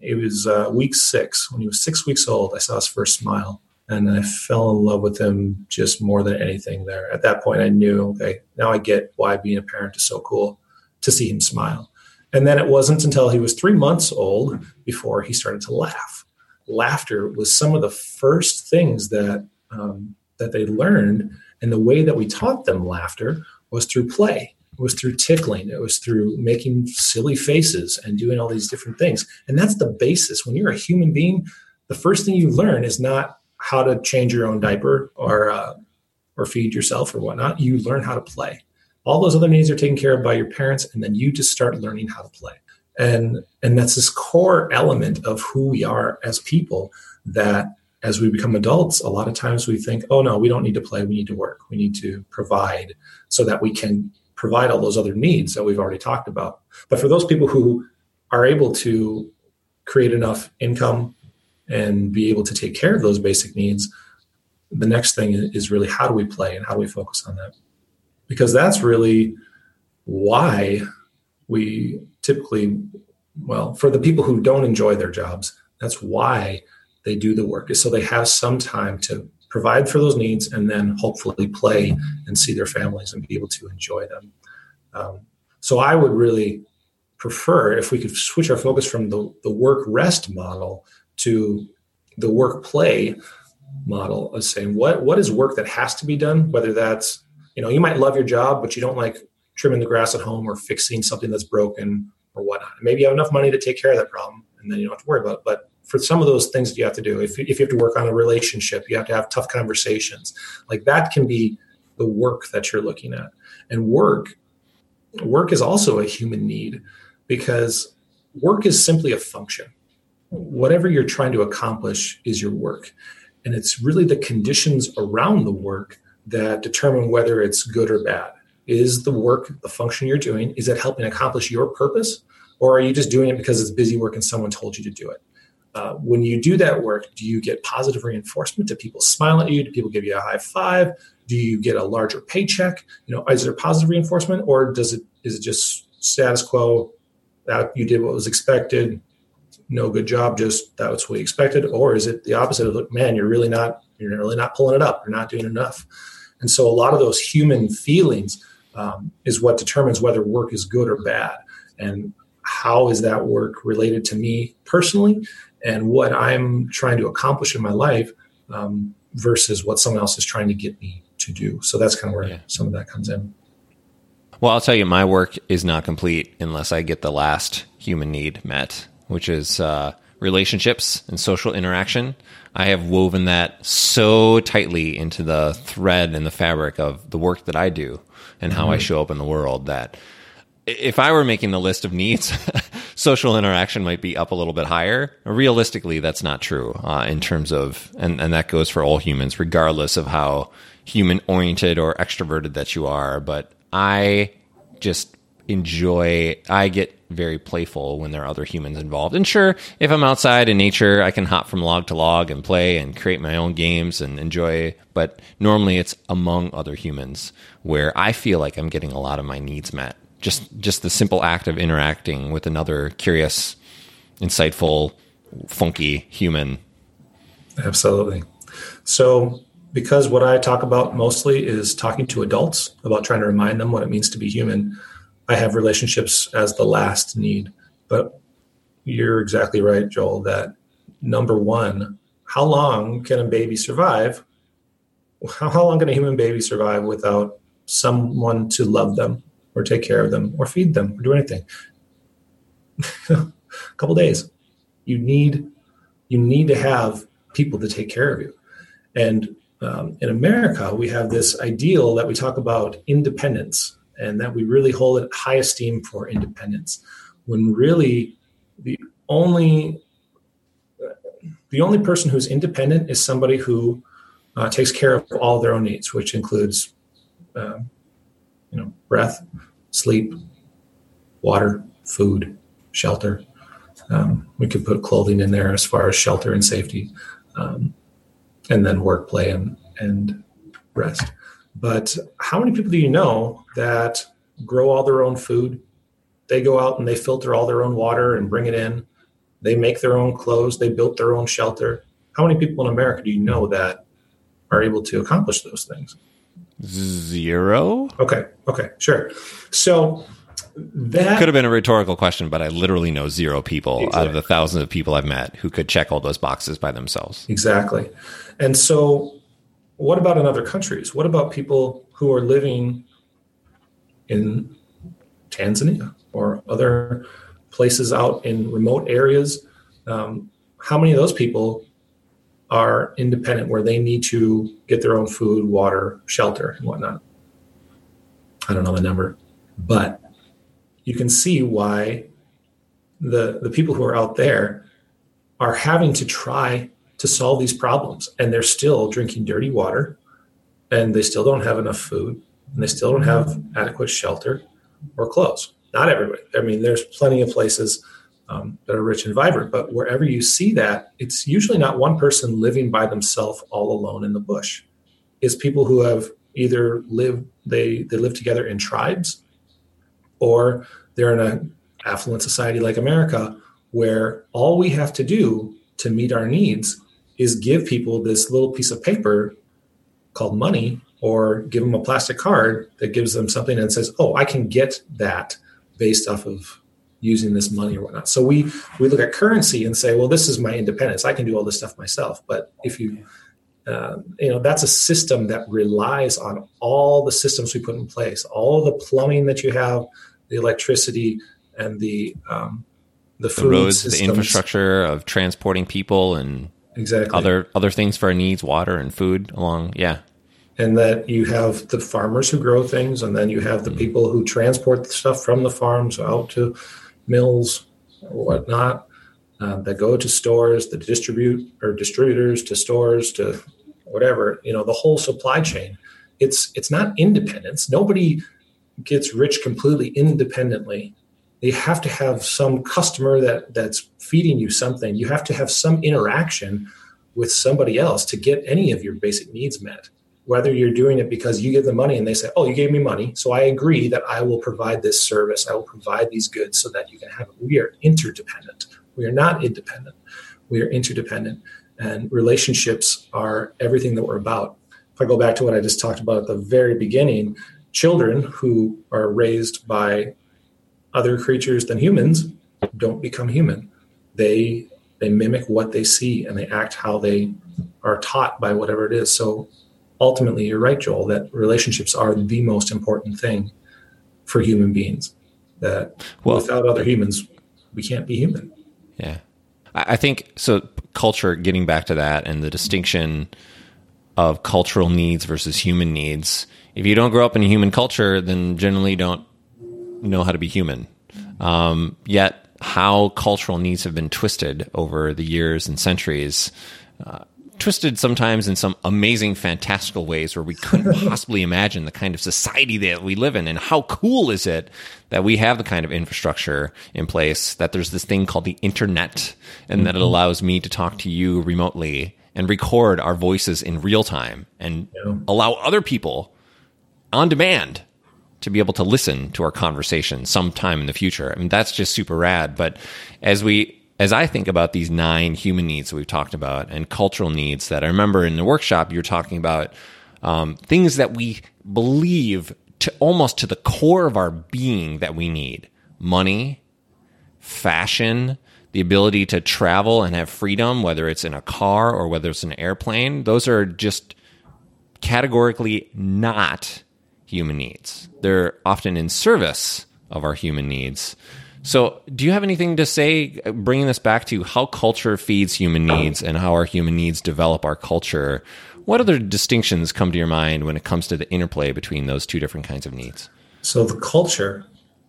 it was uh, week six. When he was six weeks old, I saw his first smile. And I fell in love with him just more than anything there. At that point, I knew, okay, now I get why being a parent is so cool, to see him smile. And then it wasn't until he was three months old before he started to laugh. Laughter was some of the first things that um, that they learned. And the way that we taught them laughter was through play. It was through tickling. It was through making silly faces and doing all these different things. And that's the basis. When you're a human being, the first thing you learn is not how to change your own diaper or uh, or feed yourself or whatnot. You learn how to play. All those other needs are taken care of by your parents, and then you just start learning how to play. And and that's this core element of who we are as people, that as we become adults, a lot of times we think, oh, no, we don't need to play. We need to work. We need to provide so that we can provide all those other needs that we've already talked about. But for those people who are able to create enough income and be able to take care of those basic needs, the next thing is really, how do we play and how do we focus on that? Because that's really why we typically, well, for the people who don't enjoy their jobs, that's why they do the work, is so they have some time to provide for those needs and then hopefully play and see their families and be able to enjoy them. Um, so I would really prefer if we could switch our focus from the, the work-rest model to the work play model of saying, what, what is work that has to be done? Whether that's, you know, you might love your job, but you don't like trimming the grass at home or fixing something that's broken or whatnot. Maybe you have enough money to take care of that problem and then you don't have to worry about it. But for some of those things that you have to do, if, if you have to work on a relationship, you have to have tough conversations. Like, that can be the work that you're looking at. And work, work is also a human need, because work is simply a function. Whatever you're trying to accomplish is your work. And it's really the conditions around the work that determine whether it's good or bad. Is the work, the function you're doing, is it helping accomplish your purpose? Or are you just doing it because it's busy work and someone told you to do it? Uh, when you do that work, do you get positive reinforcement? Do people smile at you? Do people give you a high five? Do you get a larger paycheck? You know, is there positive reinforcement, or does it is it just status quo, that you did what was expected? No good job, just that was what we expected. Or is it the opposite of, like, man, you're really not, you're really not pulling it up. You're not doing enough. And so a lot of those human feelings um, is what determines whether work is good or bad. And how is that work related to me personally and what I'm trying to accomplish in my life um, versus what someone else is trying to get me to do. So that's kind of where yeah. some of that comes in. Well, I'll tell you, my work is not complete unless I get the last human need met, which is uh, relationships and social interaction. I have woven that so tightly into the thread and the fabric of the work that I do and how mm-hmm. I show up in the world, that if I were making the list of needs, social interaction might be up a little bit higher. Realistically, that's not true uh, in terms of, and, and that goes for all humans, regardless of how human-oriented or extroverted that you are. But I just enjoy, I get very playful when there are other humans involved. And sure, if I'm outside in nature, I can hop from log to log and play and create my own games and enjoy. But normally it's among other humans where I feel like I'm getting a lot of my needs met. Just just the simple act of interacting with another curious, insightful, funky human. Absolutely. So because what I talk about mostly is talking to adults about trying to remind them what it means to be human, I have relationships as the last need. But you're exactly right, Joel, that number one, how long can a baby survive? How, how long can a human baby survive without someone to love them or take care of them or feed them or do anything? A couple days. You need, you need to have people to take care of you. And um, in America, we have this ideal that we talk about independence, and that we really hold at high esteem for independence, when really the only The only person who's independent is somebody who uh, takes care of all their own needs, which includes, uh, you know, breath, sleep, water, food, shelter. Um, we could put clothing in there as far as shelter and safety, um, and then work, play, and, and rest. But how many people do you know that grow all their own food? They go out and they filter all their own water and bring it in. They make their own clothes. They built their own shelter. How many people in America do you know that are able to accomplish those things? Zero. Okay. Okay. Sure. So that could have been a rhetorical question, but I literally know zero people exactly. out of the thousands of people I've met who could check all those boxes by themselves. Exactly. And so what about in other countries? What about people who are living in Tanzania or other places out in remote areas? Um, how many of those people are independent where they need to get their own food, water, shelter, and whatnot? I don't know the number, but you can see why the, the people who are out there are having to try to solve these problems, and they're still drinking dirty water, and they still don't have enough food, and they still don't have adequate shelter or clothes. Not everybody. I mean, there's plenty of places um, that are rich and vibrant, but wherever you see that, it's usually not one person living by themselves all alone in the bush. It's people who have either lived, they, they live together in tribes, or they're in an affluent society like America, where all we have to do to meet our needs is give people this little piece of paper called money, or give them a plastic card that gives them something and says, oh, I can get that based off of using this money or whatnot. So we, we look at currency and say, well, this is my independence. I can do all this stuff myself. But if you, uh, you know, that's a system that relies on all the systems we put in place, all the plumbing that you have, the electricity and the, um, the food, the roads, systems. The infrastructure of transporting people and exactly other, other things for our needs, water and food along. Yeah. And that you have the farmers who grow things, and then you have the people who transport the stuff from the farms out to mills or whatnot, uh, that go to stores, that distribute or distributors to stores to whatever, you know, the whole supply chain. It's it's not independence. Nobody gets rich completely independently. You have to have some customer that, that's feeding you something. You have to have some interaction with somebody else to get any of your basic needs met. Whether you're doing it because you give them money and they say, oh, you gave me money, so I agree that I will provide this service. I will provide these goods so that you can have it. We are interdependent. We are not independent. We are interdependent. And relationships are everything that we're about. If I go back to what I just talked about at the very beginning, children who are raised by other creatures than humans don't become human. They they mimic what they see, and they act how they are taught by whatever it is. So ultimately, you're right, Joel, that relationships are the most important thing for human beings, that well, without other humans, we can't be human. Yeah. I think, so culture, getting back to that and the distinction of cultural needs versus human needs, if you don't grow up in a human culture, then generally don't know how to be human. Um, yet how cultural needs have been twisted over the years and centuries, uh, twisted sometimes in some amazing, fantastical ways where we couldn't possibly imagine the kind of society that we live in. And how cool is it that we have the kind of infrastructure in place, that there's this thing called the internet, and mm-hmm. that it allows me to talk to you remotely and record our voices in real time, and yeah. allow other people on demand to be able to listen to our conversation sometime in the future. I mean, that's just super rad. But as we... As I think about these nine human needs that we've talked about and cultural needs that I remember in the workshop, you're talking about um, things that we believe to almost to the core of our being that we need: money, fashion, the ability to travel and have freedom, whether it's in a car or whether it's an airplane. Those are just categorically not human needs. They're often in service of our human needs. So do you have anything to say, bringing this back to how culture feeds human needs and how our human needs develop our culture? What other distinctions come to your mind when it comes to the interplay between those two different kinds of needs? So the culture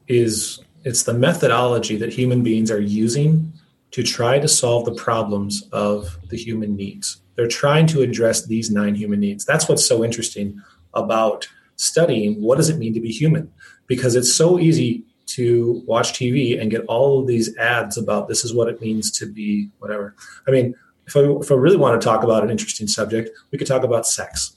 is, it's the methodology that human beings are using to try to solve the problems of the human needs. They're trying to address these nine human needs. That's what's so interesting about studying what does it mean to be human, because it's so easy to watch T V and get all of these ads about this is what it means to be whatever. I mean, if I, if I really want to talk about an interesting subject, we could talk about sex.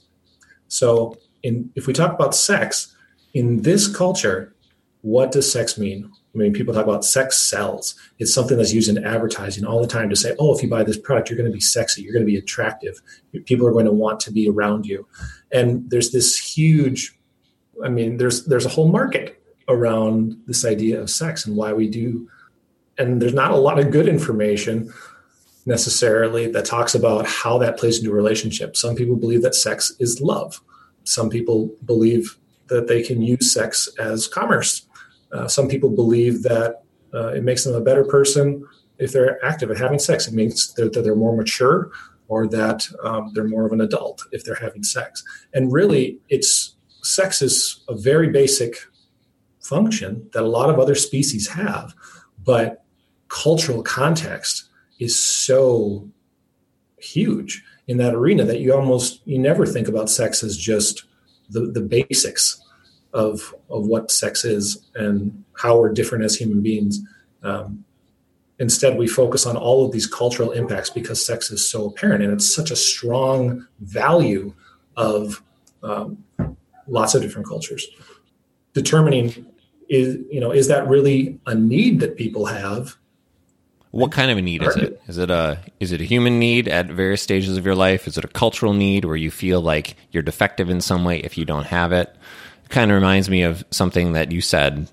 So in, if we talk about sex in this culture, what does sex mean? I mean, people talk about sex sells. It's something that's used in advertising all the time to say, oh, if you buy this product, you're going to be sexy. You're going to be attractive. People are going to want to be around you. And there's this huge, I mean, there's there's a whole market around this idea of sex and why we do. And there's not a lot of good information necessarily that talks about how that plays into a relationship. Some people believe that sex is love. Some people believe that they can use sex as commerce. Uh, some people believe that uh, it makes them a better person if they're active and having sex. It means that they're more mature, or that um, they're more of an adult if they're having sex. And really, it's sex is a very basic function that a lot of other species have, but cultural context is so huge in that arena that you almost you never think about sex as just the, the basics of of what sex is and how we're different as human beings. Um, instead, we focus on all of these cultural impacts because sex is so apparent, and it's such a strong value of um, lots of different cultures. Determining, is you know, is that really a need that people have? What kind of a need is it? Is it a is it a human need at various stages of your life? Is it a cultural need where you feel like you're defective in some way if you don't have it? Kind of reminds me of something that you said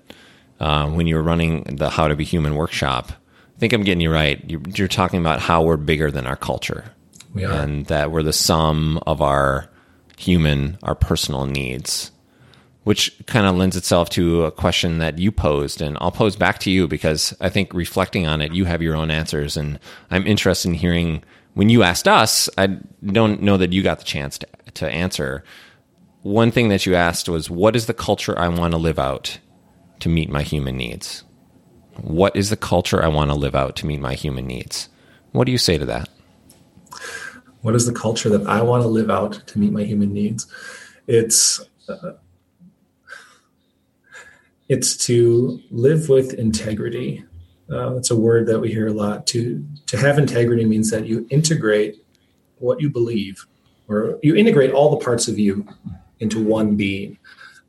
uh, when you were running the How to Be Human workshop. I think I'm getting you right. You're, you're talking about how we're bigger than our culture. We are. And that we're the sum of our human, our personal needs, which kind of lends itself to a question that you posed. And I'll pose back to you because I think reflecting on it, you have your own answers. And I'm interested in hearing, when you asked us, I don't know that you got the chance to, to answer. One thing that you asked was, what is the culture I want to live out to meet my human needs? What is the culture I want to live out to meet my human needs? What do you say to that? What is the culture that I want to live out to meet my human needs? It's uh, it's to live with integrity. Uh, that's a word that we hear a lot. To, to have integrity means that you integrate what you believe, or you integrate all the parts of you into one being.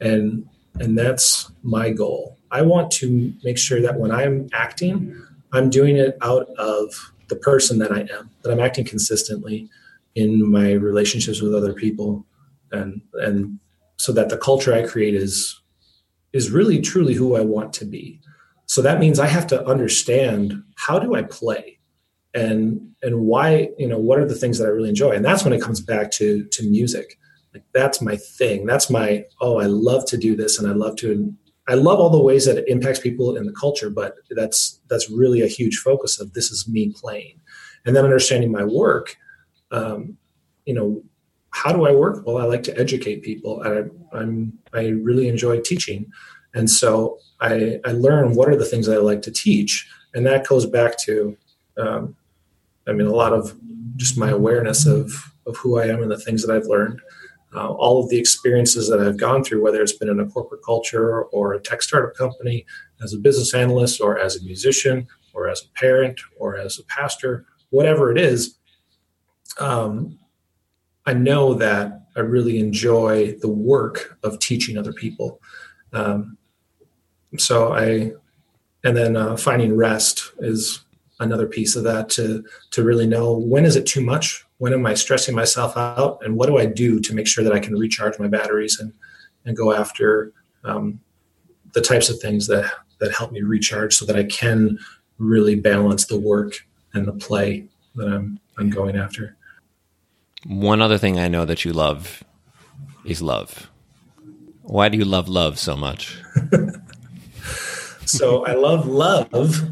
And and that's my goal. I want to make sure that when I'm acting, I'm doing it out of the person that I am, that I'm acting consistently in my relationships with other people. And and so that the culture I create is is really truly who I want to be. So that means I have to understand, how do I play? And and why, you know, what are the things that I really enjoy? And that's when it comes back to to music. Like, that's my thing. That's my, oh, I love to do this. And I love to, I love all the ways that it impacts people in the culture, but that's, that's really a huge focus of this is me playing. And then understanding my work, um, you know, how do I work? Well, I like to educate people. And I, I'm, I really enjoy teaching. And so I, I learn what are the things that I like to teach. And that goes back to, um, I mean, a lot of just my awareness of, of who I am and the things that I've learned. Uh, all of the experiences that I've gone through, whether it's been in a corporate culture or a tech startup company, as a business analyst or as a musician or as a parent or as a pastor, whatever it is, um, I know that I really enjoy the work of teaching other people. Um, so I, and then uh, finding rest is another piece of that, to to really know, when is it too much? When am I stressing myself out? And what do I do to make sure that I can recharge my batteries and, and go after um, the types of things that, that help me recharge so that I can really balance the work and the play that I'm, I'm going after. One other thing I know that you love is love. Why do you love love so much? So I love love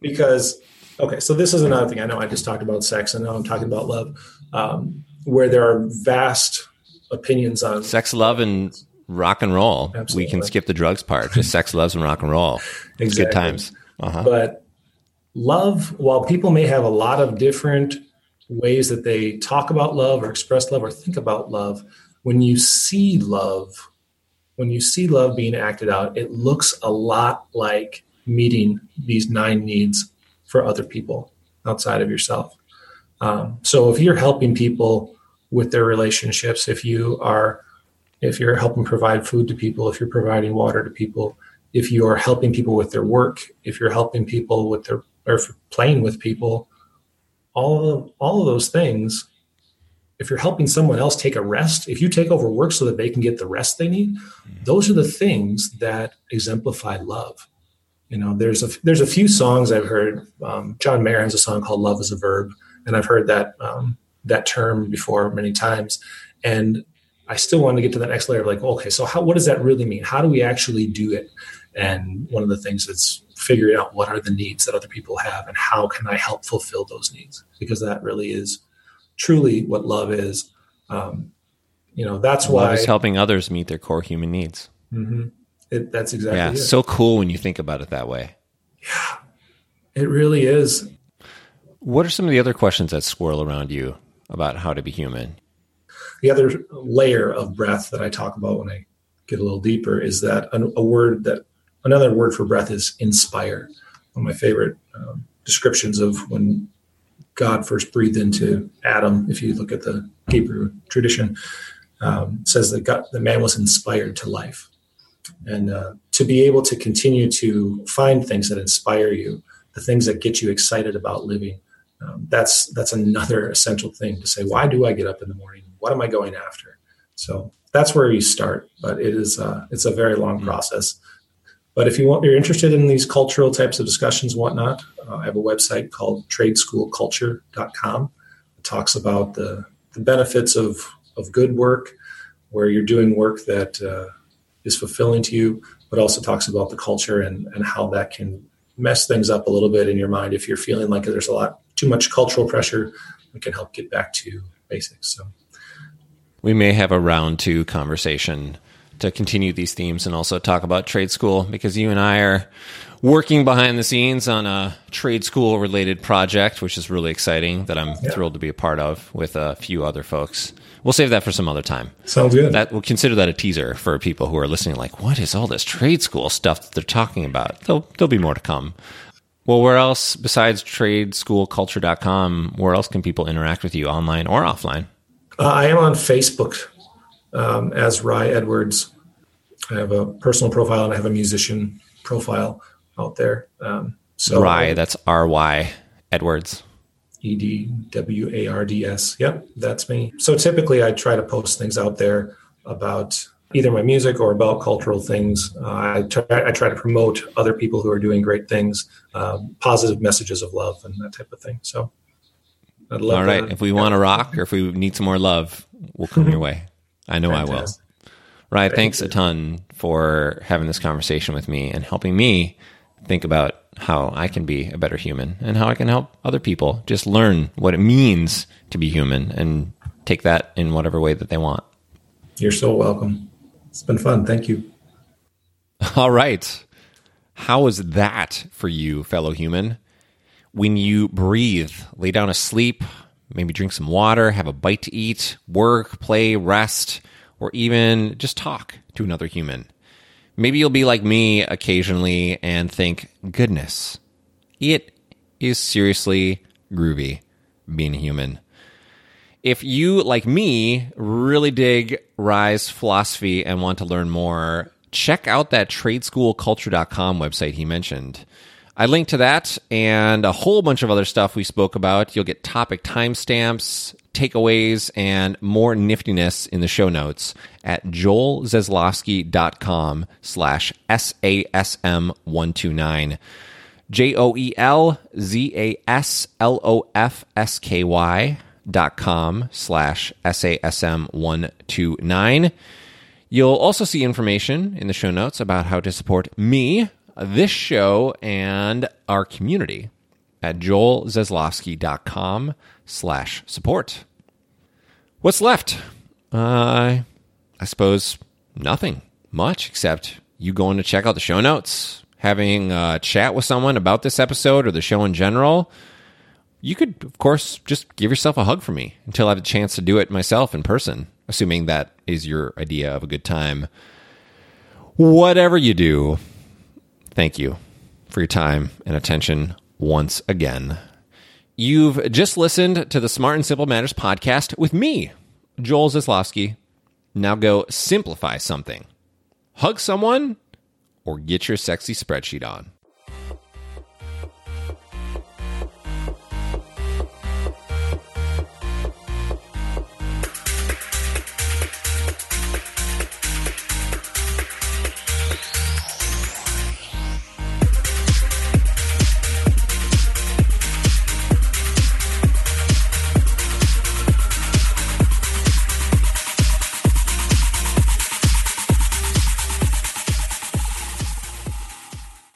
because... Okay, so this is another thing. I know I just talked about sex, and now I'm talking about love, um, where there are vast opinions on sex, love, and rock and roll. Absolutely. We can skip the drugs part. Just sex, loves, and rock and roll. Exactly. It's good times. Uh-huh. But love, while people may have a lot of different ways that they talk about love or express love or think about love, when you see love, when you see love being acted out, it looks a lot like meeting these nine needs for other people outside of yourself. Um, so if you're helping people with their relationships, if you are, if you're helping provide food to people, if you're providing water to people, if you are helping people with their work, if you're helping people with their, or playing with people, all of, all of those things, if you're helping someone else take a rest, if you take over work so that they can get the rest they need, those are the things that exemplify love. You know, there's a, there's a few songs I've heard. Um, John Mayer has a song called Love is a Verb. And I've heard that, um, that term before many times. And I still want to get to that next layer of like, okay, so how, what does that really mean? How do we actually do it? And one of the things that's figuring out what are the needs that other people have and how can I help fulfill those needs? Because that really is truly what love is. Um, you know, that's love why is helping others meet their core human needs. Mm-hmm. It, that's exactly yeah, it. Yeah, so cool when you think about it that way. Yeah, it really is. What are some of the other questions that swirl around you about how to be human? The other layer of breath that I talk about when I get a little deeper is that a word that another word for breath is inspire. One of my favorite um, descriptions of when God first breathed into Adam, if you look at the Hebrew tradition, um, says that God, the man was inspired to life. And uh, to be able to continue to find things that inspire you, the things that get you excited about living, um, that's that's another essential thing to say, why do I get up in the morning? What am I going after? So that's where you start, but it is uh, it's a very long mm-hmm. process. But if you want, you're interested in these cultural types of discussions and whatnot, uh, I have a website called trade school culture dot com. It talks about the, the benefits of, of good work, where you're doing work that uh, is fulfilling to you, but also talks about the culture and, and how that can mess things up a little bit in your mind. If you're feeling like there's a lot too much cultural pressure, we can help get back to basics. So we may have a round two conversation to continue these themes and also talk about trade school, because you and I are working behind the scenes on a trade school related project, which is really exciting that I'm yeah. thrilled to be a part of with a few other folks. We'll save that for some other time. Sounds good. That, we'll consider that a teaser for people who are listening, like, what is all this trade school stuff that they're talking about? There'll, there'll be more to come. Well, where else besides trade school culture dot com, where else can people interact with you online or offline? Uh, I am on Facebook um, as Rye Edwards. I have a personal profile and I have a musician profile out there. Um, so Rye, that's R Y Edwards. E D W A R D S. Yep, that's me. So typically I try to post things out there about either my music or about cultural things. Uh, I, try, I try to promote other people who are doing great things, um, positive messages of love and that type of thing. So I'd love All right. That. If we yeah. want to rock or if we need some more love, we'll come your way. I know Fantastic. I will. Right. Thank thanks you. a ton for having this conversation with me and helping me think about how I can be a better human and how I can help other people just learn what it means to be human and take that in whatever way that they want. You're so welcome. It's been fun. Thank you. All right. How was that for you, fellow human? When you breathe, lay down to sleep, maybe drink some water, have a bite to eat, work, play, rest, or even just talk to another human. Maybe you'll be like me occasionally and think, goodness, it is seriously groovy being human. If you, like me, really dig Rye's philosophy and want to learn more, check out that trade school culture dot com website he mentioned. I linked to that and a whole bunch of other stuff we spoke about. You'll get topic timestamps, takeaways, and more niftiness in the show notes at joelzaslofsky.com slash S A S M one two nine. J O E L Z A S L O F S K Y dot com slash S A S M one two nine. You'll also see information in the show notes about how to support me, this show, and our community at joelzaslofsky.com slash support. What's left? Uh, I suppose nothing much, except you going to check out the show notes, having a chat with someone about this episode or the show in general, you could, of course, just give yourself a hug from me until I have a chance to do it myself in person, assuming that is your idea of a good time. Whatever you do, thank you for your time and attention once again. You've just listened to the Smart and Simple Matters podcast with me, Joel Zaslofsky. Now go simplify something. Hug someone or get your sexy spreadsheet on.